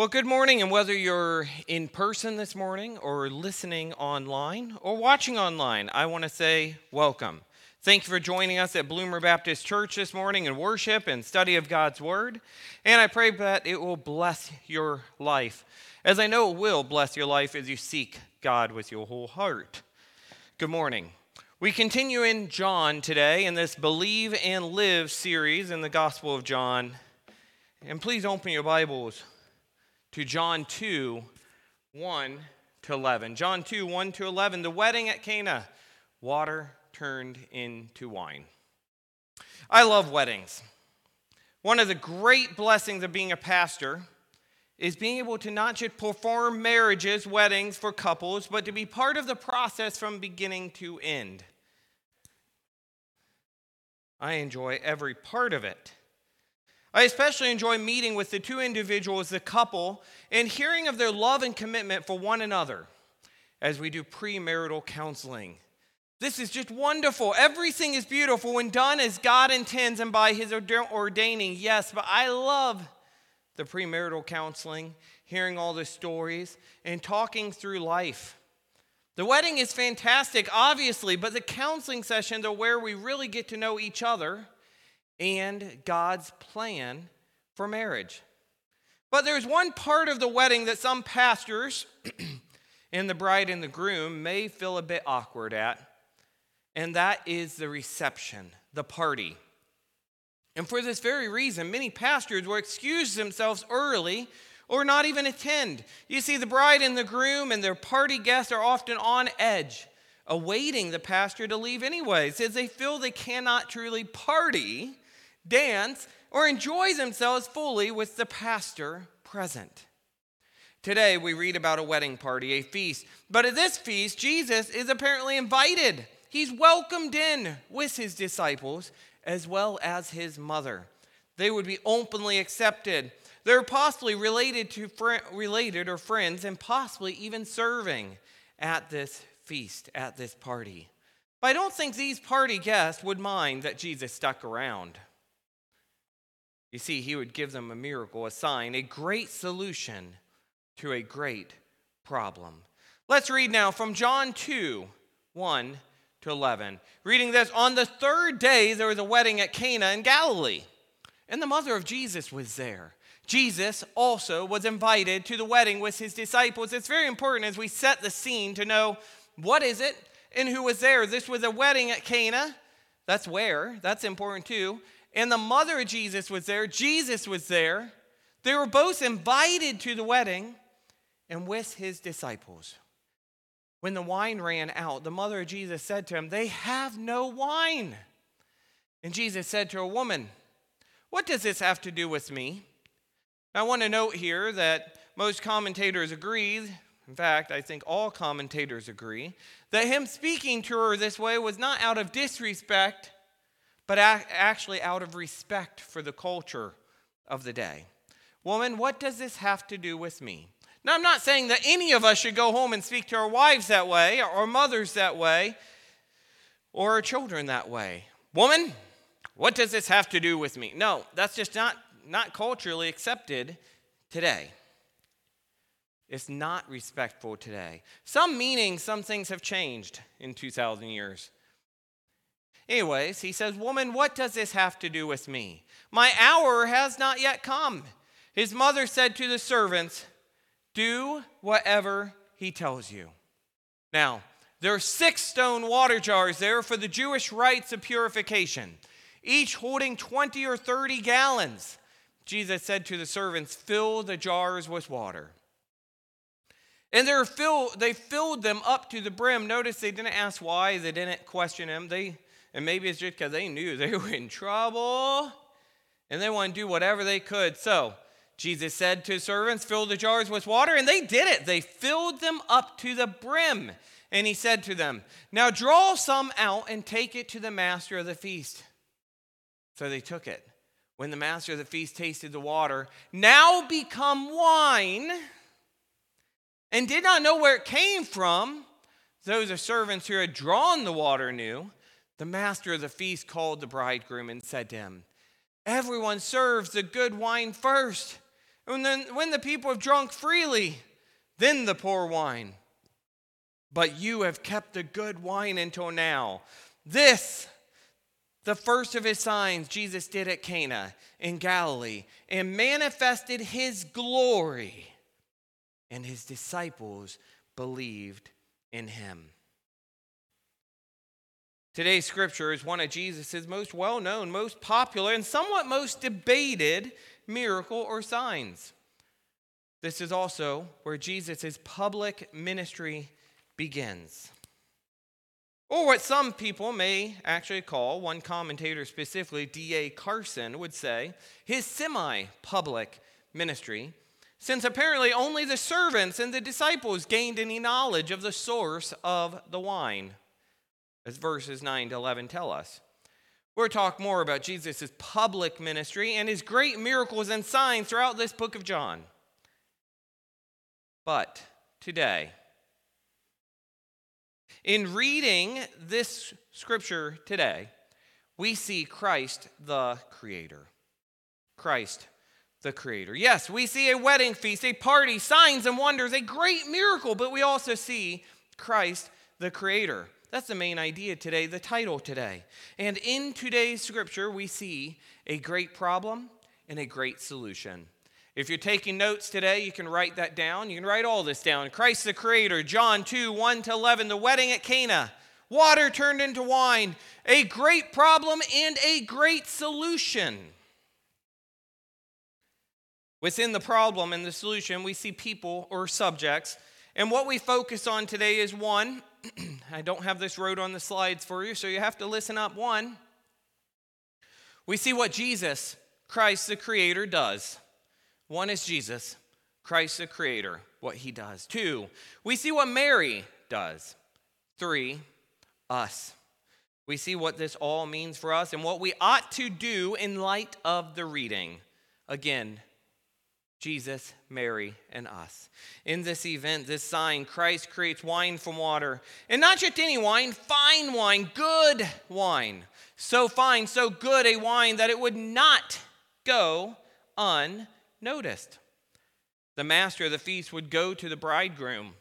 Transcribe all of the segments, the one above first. Well, good morning, and whether you're in person this morning or listening online or watching online, I want to say welcome. Thank you for joining us at Bloomer Baptist Church this morning in worship and study of God's Word, and I pray that it will bless your life, as I know it will bless your life as you seek God with your whole heart. Good morning. We continue in John today in this Believe and Live series in the Gospel of John, and please open your Bibles to John 2, 1 to 11. John 2, 1 to 11, the wedding at Cana, water turned into wine. I love weddings. One of the great blessings of being a pastor is being able to not just perform marriages, weddings for couples, but to be part of the process from beginning to end. I enjoy every part of it. I especially enjoy meeting with the two individuals, the couple, and hearing of their love and commitment for one another as we do premarital counseling. This is just wonderful. Everything is beautiful when done as God intends and by His ordaining, yes, but I love the premarital counseling, hearing all the stories, and talking through life. The wedding is fantastic, obviously, but the counseling sessions are where we really get to know each other and God's plan for marriage. But there's one part of the wedding that some pastors and the bride and the groom may feel a bit awkward at, and that is the reception, the party. And for this very reason, many pastors will excuse themselves early or not even attend. You see, the bride and the groom and their party guests are often on edge, awaiting the pastor to leave anyways, as they feel they cannot truly party, dance, or enjoy themselves fully with the pastor present. Today, we read about a wedding party, a feast. But at this feast, Jesus is apparently invited. He's welcomed in with his disciples as well as his mother. They would be openly accepted. They're possibly related or friends, and possibly even serving at this feast, at this party. But I don't think these party guests would mind that Jesus stuck around. You see, he would give them a miracle, a sign, a great solution to a great problem. Let's read now from John 2, 1 to 11. Reading this, on the third day there was a wedding at Cana in Galilee, and the mother of Jesus was there. Jesus also was invited to the wedding with his disciples. It's very important as we set the scene to know what is it and who was there. This was a wedding at Cana. That's where. That's important too. And the mother of Jesus was there. Jesus was there. They were both invited to the wedding and with his disciples. When the wine ran out, the mother of Jesus said to him, "They have no wine." And Jesus said to a woman, "What does this have to do with me?" I want to note here that most commentators agree, in fact, I think all commentators agree, that him speaking to her this way was not out of disrespect, but actually out of respect for the culture of the day. "Woman, what does this have to do with me?" Now, I'm not saying that any of us should go home and speak to our wives that way, or our mothers that way, or our children that way. "Woman, what does this have to do with me?" No, that's just not culturally accepted today. It's not respectful today. Some meanings, some things have changed in 2,000 years. Anyways, he says, "Woman, what does this have to do with me? My hour has not yet come." His mother said to the servants, "Do whatever he tells you." Now, there are 6 stone water jars there for the Jewish rites of purification, each holding 20 or 30 gallons. Jesus said to the servants, "Fill the jars with water." And they filled them up to the brim. Notice they didn't ask why. They didn't question him. And maybe it's just because they knew they were in trouble, and they wanted to do whatever they could. So Jesus said to servants, "Fill the jars with water." And they did it. They filled them up to the brim. And he said to them, "Now draw some out and take it to the master of the feast." So they took it. When the master of the feast tasted the water, now become wine, and did not know where it came from, though the servants who had drawn the water knew, the master of the feast called the bridegroom and said to him, "Everyone serves the good wine first. And then when the people have drunk freely, then the poor wine. But you have kept the good wine until now. This, the first of his signs, Jesus did at Cana in Galilee, and manifested his glory, and his disciples believed in him. Today's scripture is one of Jesus' most well-known, most popular, and somewhat most debated miracle or signs. This is also where Jesus' public ministry begins. Or what some people may actually call, one commentator specifically, D.A. Carson would say, his semi-public ministry, since apparently only the servants and the disciples gained any knowledge of the source of the wine, as verses 9 to 11 tell us. We'll talk more about Jesus' public ministry and his great miracles and signs throughout this book of John. But today, in reading this scripture today, we see Christ the Creator. Christ the Creator. Yes, we see a wedding feast, a party, signs and wonders, a great miracle, but we also see Christ the Creator. That's the main idea today, the title today. And in today's scripture, we see a great problem and a great solution. If you're taking notes today, you can write that down. You can write all this down. Christ the Creator, John 2, 1 to 11, the wedding at Cana, water turned into wine, a great problem and a great solution. Within the problem and the solution, we see people or subjects. And what we focus on today is one. I don't have this wrote on the slides for you, so you have to listen up. One, we see what Jesus, Christ the Creator, does. One is Jesus, Christ the Creator, what he does. Two, we see what Mary does. Three, us. We see what this all means for us and what we ought to do in light of the reading. Again, Jesus, Mary, and us. In this event, this sign, Christ creates wine from water. And not just any wine, fine wine, good wine. So fine, so good a wine that it would not go unnoticed. The master of the feast would go to the bridegroom.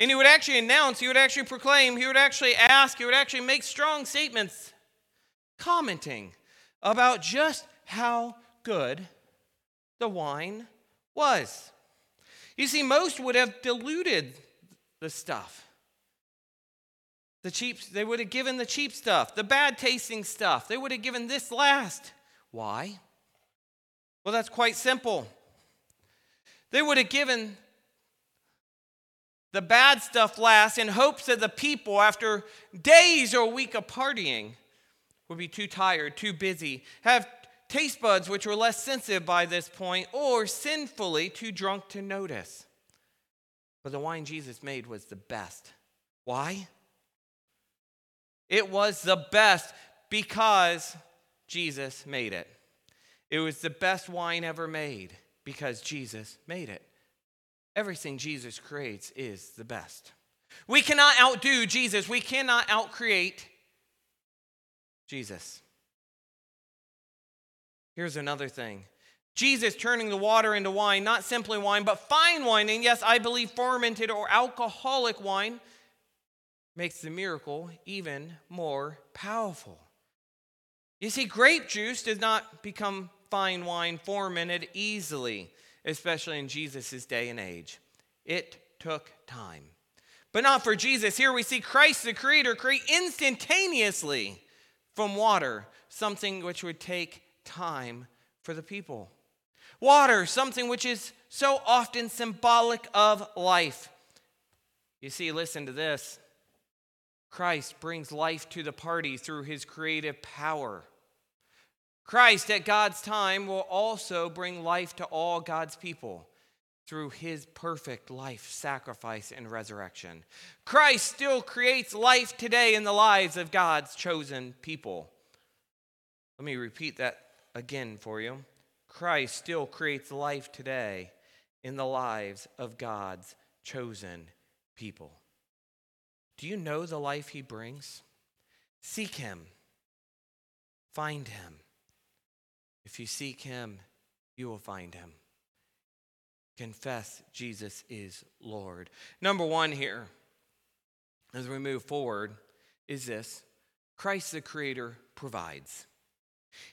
And he would actually announce, he would actually proclaim, he would actually ask, he would actually make strong statements commenting about just how good the wine was. You see, most would have diluted the stuff. The cheap, they would have given the cheap stuff, the bad tasting stuff. They would have given this last. Why? Well, that's quite simple. They would have given the bad stuff last in hopes that the people, after days or a week of partying, would be too tired, too busy, have taste buds which were less sensitive by this point, or sinfully too drunk to notice. But the wine Jesus made was the best. Why? It was the best because Jesus made it. It was the best wine ever made because Jesus made it. Everything Jesus creates is the best. We cannot outdo Jesus. We cannot outcreate Jesus. Here's another thing. Jesus turning the water into wine, not simply wine, but fine wine, and yes, I believe fermented or alcoholic wine, makes the miracle even more powerful. You see, grape juice does not become fine wine fermented easily, especially in Jesus' day and age. It took time. But not for Jesus. Here we see Christ the Creator create instantaneously from water, something which would take time for the people. Water, something which is so often symbolic of life. You see, listen to this. Christ brings life to the party through his creative power. Christ at God's time will also bring life to all God's people through his perfect life, sacrifice, and resurrection. Christ still creates life today in the lives of God's chosen people. Let me repeat that again for you. Christ still creates life today in the lives of God's chosen people. Do you know the life he brings? Seek him. Find him. If you seek him, you will find him. Confess Jesus is Lord. Number one here, as we move forward, is this. Christ the Creator provides.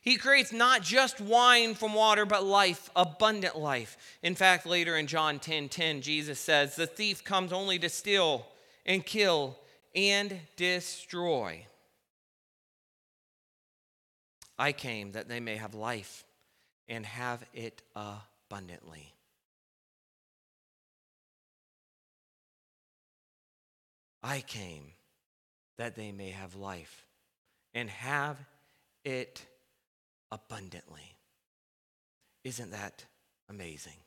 He creates not just wine from water, but life, abundant life. In fact, later in John 10:10, Jesus says, "The thief comes only to steal and kill and destroy. I came that they may have life and have it abundantly." I came that they may have life and have it abundantly. Isn't that amazing?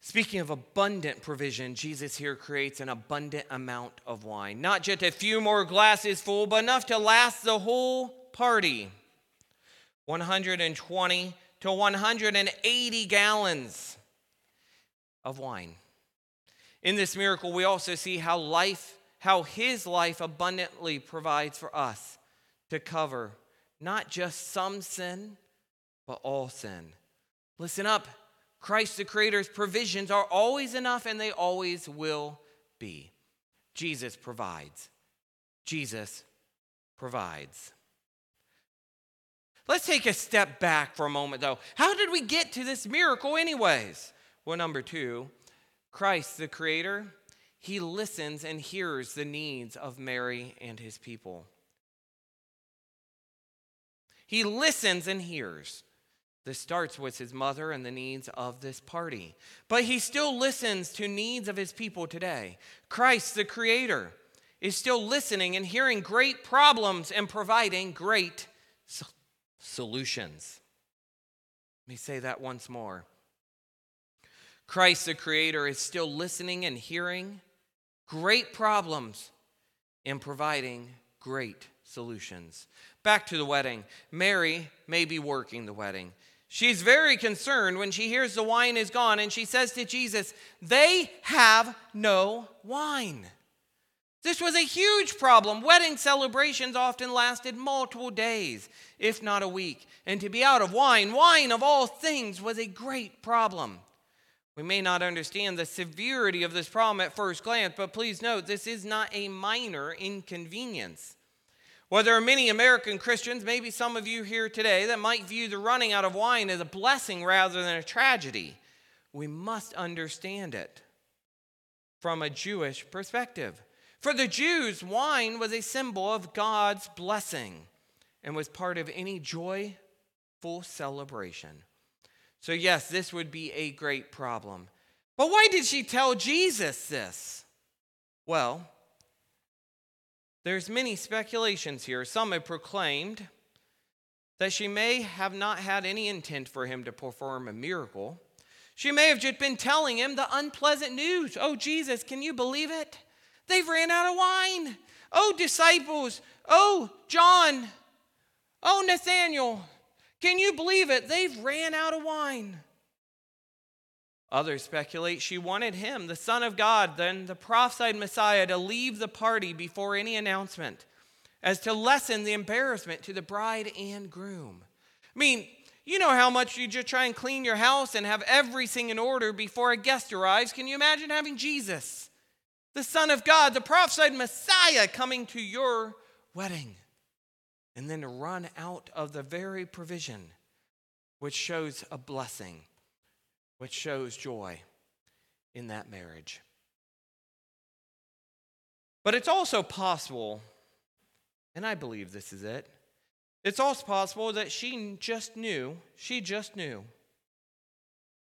Speaking of abundant provision, Jesus here creates an abundant amount of wine. Not just a few more glasses full, but enough to last the whole party. 120 to 180 gallons of wine. In this miracle, we also see how his life abundantly provides for us to cover not just some sin, but all sin. Listen up. Christ the Creator's provisions are always enough, and they always will be. Jesus provides. Jesus provides. Let's take a step back for a moment, though. How did we get to this miracle anyways? Well, number two, Christ the Creator, he listens and hears the needs of Mary and his people. He listens and hears. This starts with his mother and the needs of this party. But he still listens to needs of his people today. Christ, the Creator, is still listening and hearing great problems and providing great solutions. Let me say that once more. Christ, the Creator, is still listening and hearing great problems and providing great solutions. Back to the wedding. Mary may be working the wedding. She's very concerned when she hears the wine is gone, and she says to Jesus, "They have no wine." This was a huge problem. Wedding celebrations often lasted multiple days, if not a week. And to be out of wine of all things, was a great problem. We may not understand the severity of this problem at first glance, but please note, this is not a minor inconvenience. Well, there are many American Christians, maybe some of you here today, that might view the running out of wine as a blessing rather than a tragedy. We must understand it from a Jewish perspective. For the Jews, wine was a symbol of God's blessing and was part of any joyful celebration. So yes, this would be a great problem. But why did she tell Jesus this? Well, there's many speculations here. Some have proclaimed that she may have not had any intent for him to perform a miracle. She may have just been telling him the unpleasant news. "Oh, Jesus, can you believe it? They've ran out of wine. Oh, disciples. Oh, John. Oh, Nathaniel. Can you believe it? They've ran out of wine." Others speculate she wanted him, the Son of God, then the prophesied Messiah, to leave the party before any announcement, as to lessen the embarrassment to the bride and groom. I mean, you know how much you just try and clean your house and have everything in order before a guest arrives. Can you imagine having Jesus, the Son of God, the prophesied Messiah, coming to your wedding, and then to run out of the very provision, which shows a blessing, which shows joy in that marriage. But it's also possible, and I believe this is it, it's also possible that she just knew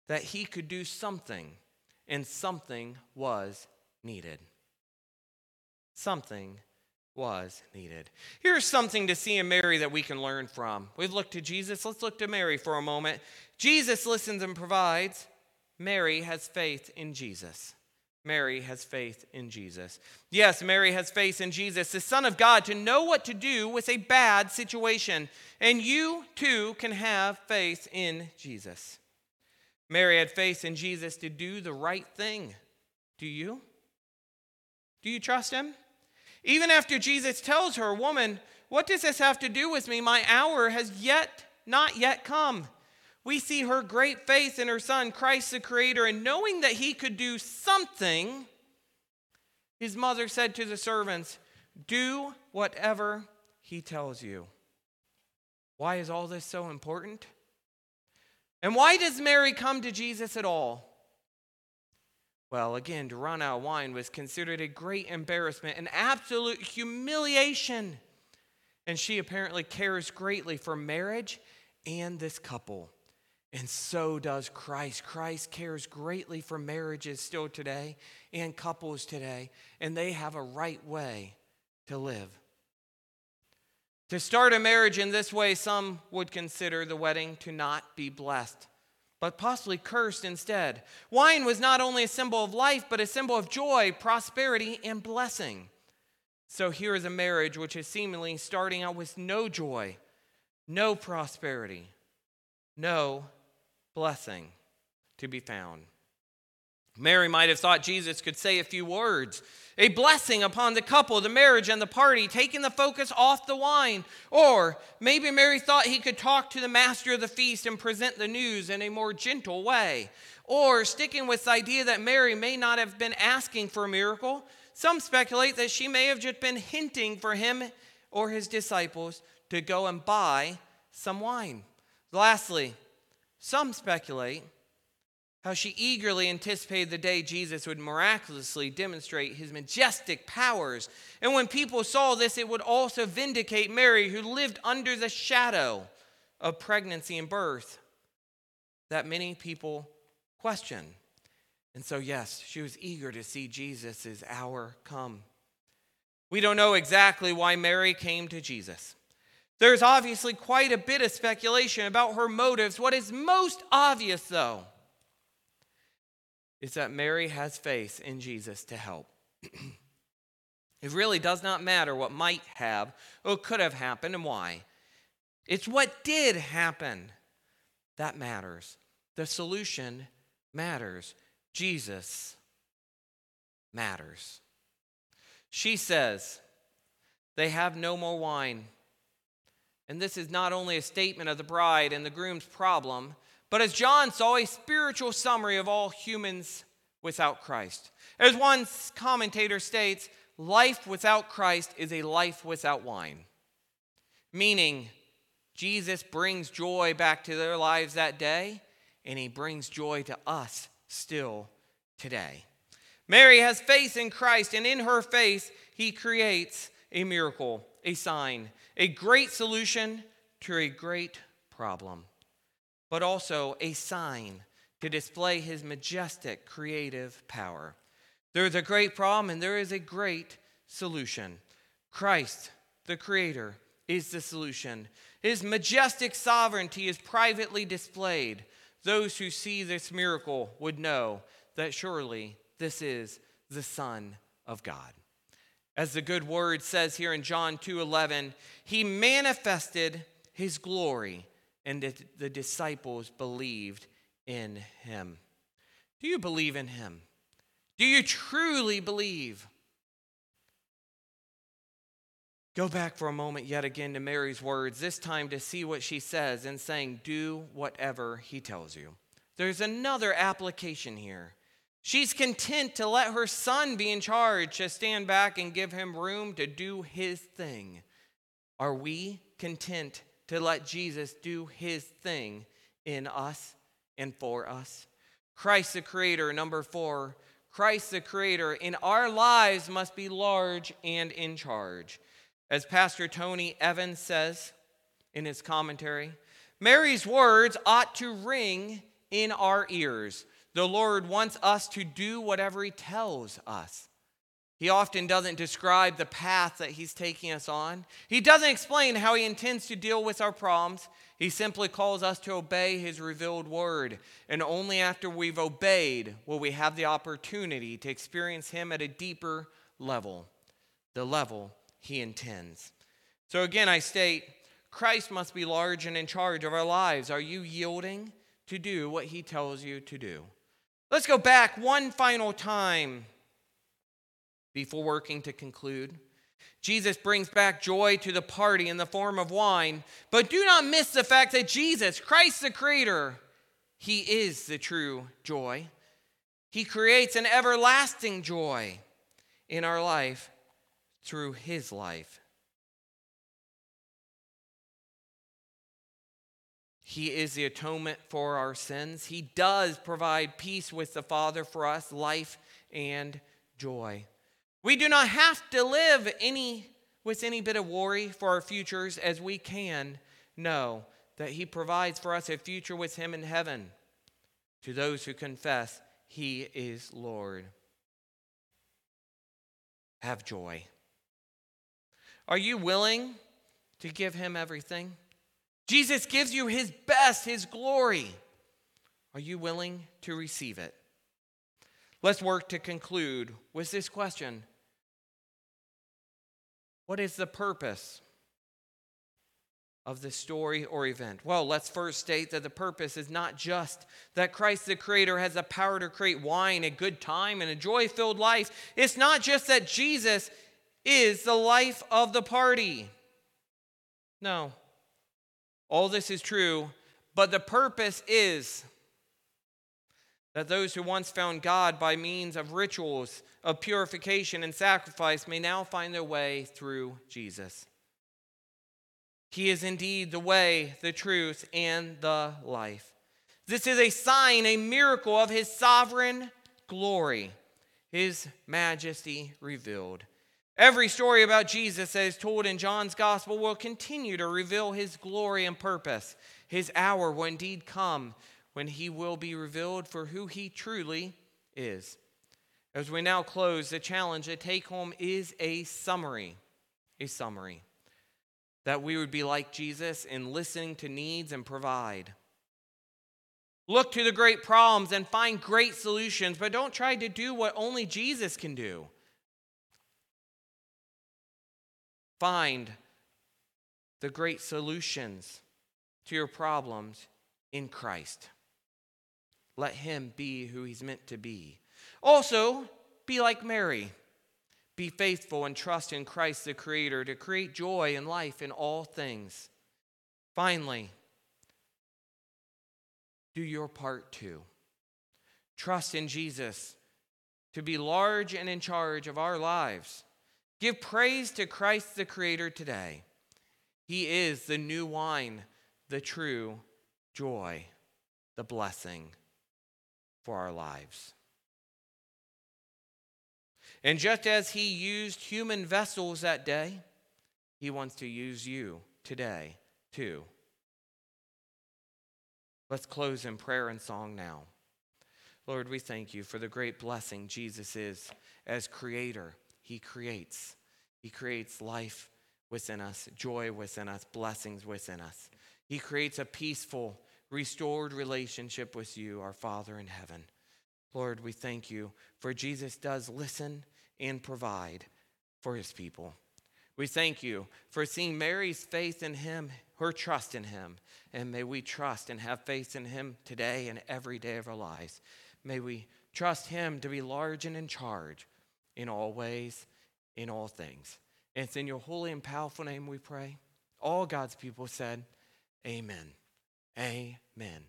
that he could do something, and something was needed. Something was needed. Here's something to see in Mary that we can learn from. We've looked to Jesus. Let's look to Mary for a moment. Jesus listens and provides. Mary has faith in Jesus. Mary has faith in Jesus. Yes, Mary has faith in Jesus, the Son of God, to know what to do with a bad situation. And you too can have faith in Jesus. Mary had faith in Jesus to do the right thing. Do you? Do you trust him? Even after Jesus tells her, "Woman, what does this have to do with me? My hour has not yet come." We see her great faith in her son, Christ the Creator, and knowing that he could do something, his mother said to the servants, "Do whatever he tells you." Why is all this so important? And why does Mary come to Jesus at all? Well, again, to run out of wine was considered a great embarrassment, an absolute humiliation. And she apparently cares greatly for marriage and this couple. And so does Christ. Christ cares greatly for marriages still today and couples today. And they have a right way to live. To start a marriage in this way, some would consider the wedding to not be blessed, but possibly cursed instead. Wine was not only a symbol of life, but a symbol of joy, prosperity, and blessing. So here is a marriage which is seemingly starting out with no joy, no prosperity, no blessing to be found. Mary might have thought Jesus could say a few words, a blessing upon the couple, the marriage, and the party, taking the focus off the wine. Or maybe Mary thought he could talk to the master of the feast and present the news in a more gentle way. Or sticking with the idea that Mary may not have been asking for a miracle, some speculate that she may have just been hinting for him or his disciples to go and buy some wine. Lastly, some speculate how she eagerly anticipated the day Jesus would miraculously demonstrate his majestic powers. And when people saw this, it would also vindicate Mary, who lived under the shadow of pregnancy and birth that many people question. And so, yes, she was eager to see Jesus' hour come. We don't know exactly why Mary came to Jesus. There's obviously quite a bit of speculation about her motives. What is most obvious, though, is that Mary has faith in Jesus to help. It really does not matter what might have or could have happened and why. It's what did happen that matters. The solution matters. Jesus matters. She says, "They have no more wine." And this is not only a statement of the bride and the groom's problem, but as John saw, a spiritual summary of all humans without Christ. As one commentator states, life without Christ is a life without wine. Meaning, Jesus brings joy back to their lives that day, and he brings joy to us still today. Mary has faith in Christ, and in her faith, he creates a miracle, a sign, a great solution to a great problem, but also a sign to display his majestic creative power. There is a great problem and there is a great solution. Christ, the Creator, is the solution. His majestic sovereignty is privately displayed. Those who see this miracle would know that surely this is the Son of God. As the good word says here in John 2:11, he manifested his glory, and the disciples believed in him. Do you believe in him? Do you truly believe? Go back for a moment yet again to Mary's words, this time to see what she says in saying, "Do whatever he tells you." There's another application here. She's content to let her son be in charge, to stand back and give him room to do his thing. Are we content to let Jesus do his thing in us and for us? Christ the Creator, number 4. Christ the Creator in our lives must be large and in charge. As Pastor Tony Evans says in his commentary, Mary's words ought to ring in our ears. The Lord wants us to do whatever he tells us. He often doesn't describe the path that he's taking us on. He doesn't explain how he intends to deal with our problems. He simply calls us to obey his revealed word. And only after we've obeyed will we have the opportunity to experience him at a deeper level, the level he intends. So again, I state, Christ must be large and in charge of our lives. Are you yielding to do what he tells you to do? Let's go back one final time before working to conclude. Jesus brings back joy to the party in the form of wine. But do not miss the fact that Jesus, Christ the Creator, he is the true joy. He creates an everlasting joy in our life through his life. He is the atonement for our sins. He does provide peace with the Father for us, life and joy. We do not have to live with any bit of worry for our futures, as we can know that he provides for us a future with him in heaven to those who confess he is Lord. Have joy. Are you willing to give him everything? Jesus gives you his best, his glory. Are you willing to receive it? Let's work to conclude with this question. What is the purpose of the story or event? Well, let's first state that the purpose is not just that Christ the Creator has the power to create wine, a good time, and a joy-filled life. It's not just that Jesus is the life of the party. No. All this is true, but the purpose is that those who once found God by means of rituals of purification and sacrifice may now find their way through Jesus. He is indeed the way, the truth, and the life. This is a sign, a miracle of his sovereign glory, his majesty revealed. Every story about Jesus that is told in John's gospel will continue to reveal his glory and purpose. His hour will indeed come when he will be revealed for who he truly is. As we now close, the challenge, the take home, is a summary, that we would be like Jesus in listening to needs and provide. Look to the great problems and find great solutions, but don't try to do what only Jesus can do. Find the great solutions to your problems in Christ. Let him be who he's meant to be. Also, be like Mary. Be faithful and trust in Christ the Creator to create joy and life in all things. Finally, do your part too. Trust in Jesus to be large and in charge of our lives. Give praise to Christ the Creator today. He is the new wine, the true joy, the blessing for our lives. And just as he used human vessels that day, he wants to use you today too. Let's close in prayer and song now. Lord, we thank you for the great blessing Jesus is as Creator. He creates. He creates life within us, joy within us, blessings within us. He creates a peaceful, restored relationship with you, our Father in heaven. Lord, we thank you for Jesus does listen and provide for his people. We thank you for seeing Mary's faith in him, her trust in him, and may we trust and have faith in him today and every day of our lives. May we trust him to be large and in charge in all ways, in all things. And it's in your holy and powerful name we pray. All God's people said, amen. Amen.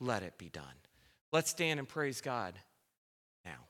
Let it be done. Let's stand and praise God now.